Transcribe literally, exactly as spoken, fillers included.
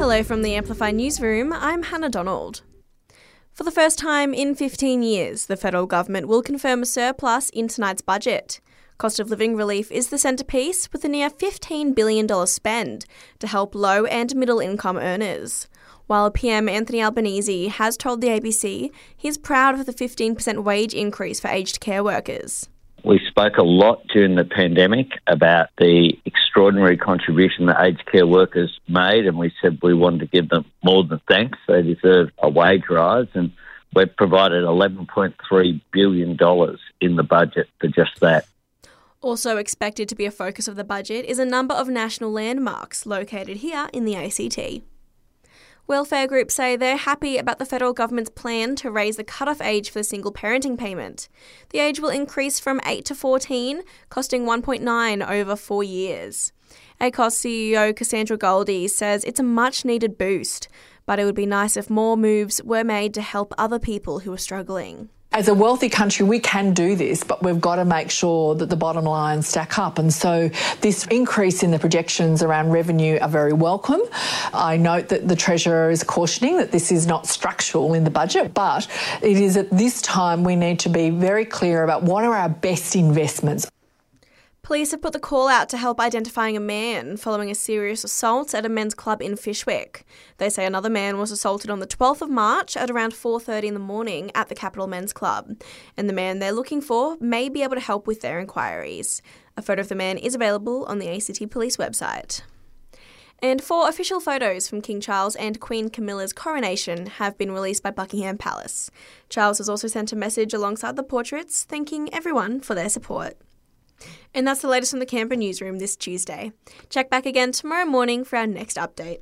Hello from the Amplify Newsroom, I'm Hannah Donald. For the first time in fifteen years, the federal government will confirm a surplus in tonight's budget. Cost of living relief is the centrepiece, with a near fifteen billion dollars spend to help low and middle income earners. While P M Anthony Albanese has told the A B C he's proud of the fifteen percent wage increase for aged care workers. We spoke a lot during the pandemic about the extraordinary contribution that aged care workers made, and we said we wanted to give them more than thanks. They deserve a wage rise, and we've provided eleven point three billion dollars in the budget for just that. Also expected to be a focus of the budget is a number of national landmarks located here in the A C T. Welfare groups say they're happy about the federal government's plan to raise the cut-off age for the single parenting payment. The age will increase from eight to fourteen, costing one point nine over four years. A C O S C E O Cassandra Goldie says it's a much-needed boost, but it would be nice if more moves were made to help other people who are struggling. As a wealthy country, we can do this, but we've got to make sure that the bottom lines stack up. And so this increase in the projections around revenue are very welcome. I note that the Treasurer is cautioning that this is not structural in the budget, but it is at this time we need to be very clear about what are our best investments. Police have put the call out to help identifying a man following a serious assault at a men's club in Fishwick. They say another man was assaulted on the twelfth of March at around four thirty in the morning at the Capital Men's Club, and the man they're looking for may be able to help with their inquiries. A photo of the man is available on the A C T Police website. And four official photos from King Charles and Queen Camilla's coronation have been released by Buckingham Palace. Charles has also sent a message alongside the portraits, thanking everyone for their support. And that's the latest from the Canberra Newsroom this Tuesday. Check back again tomorrow morning for our next update.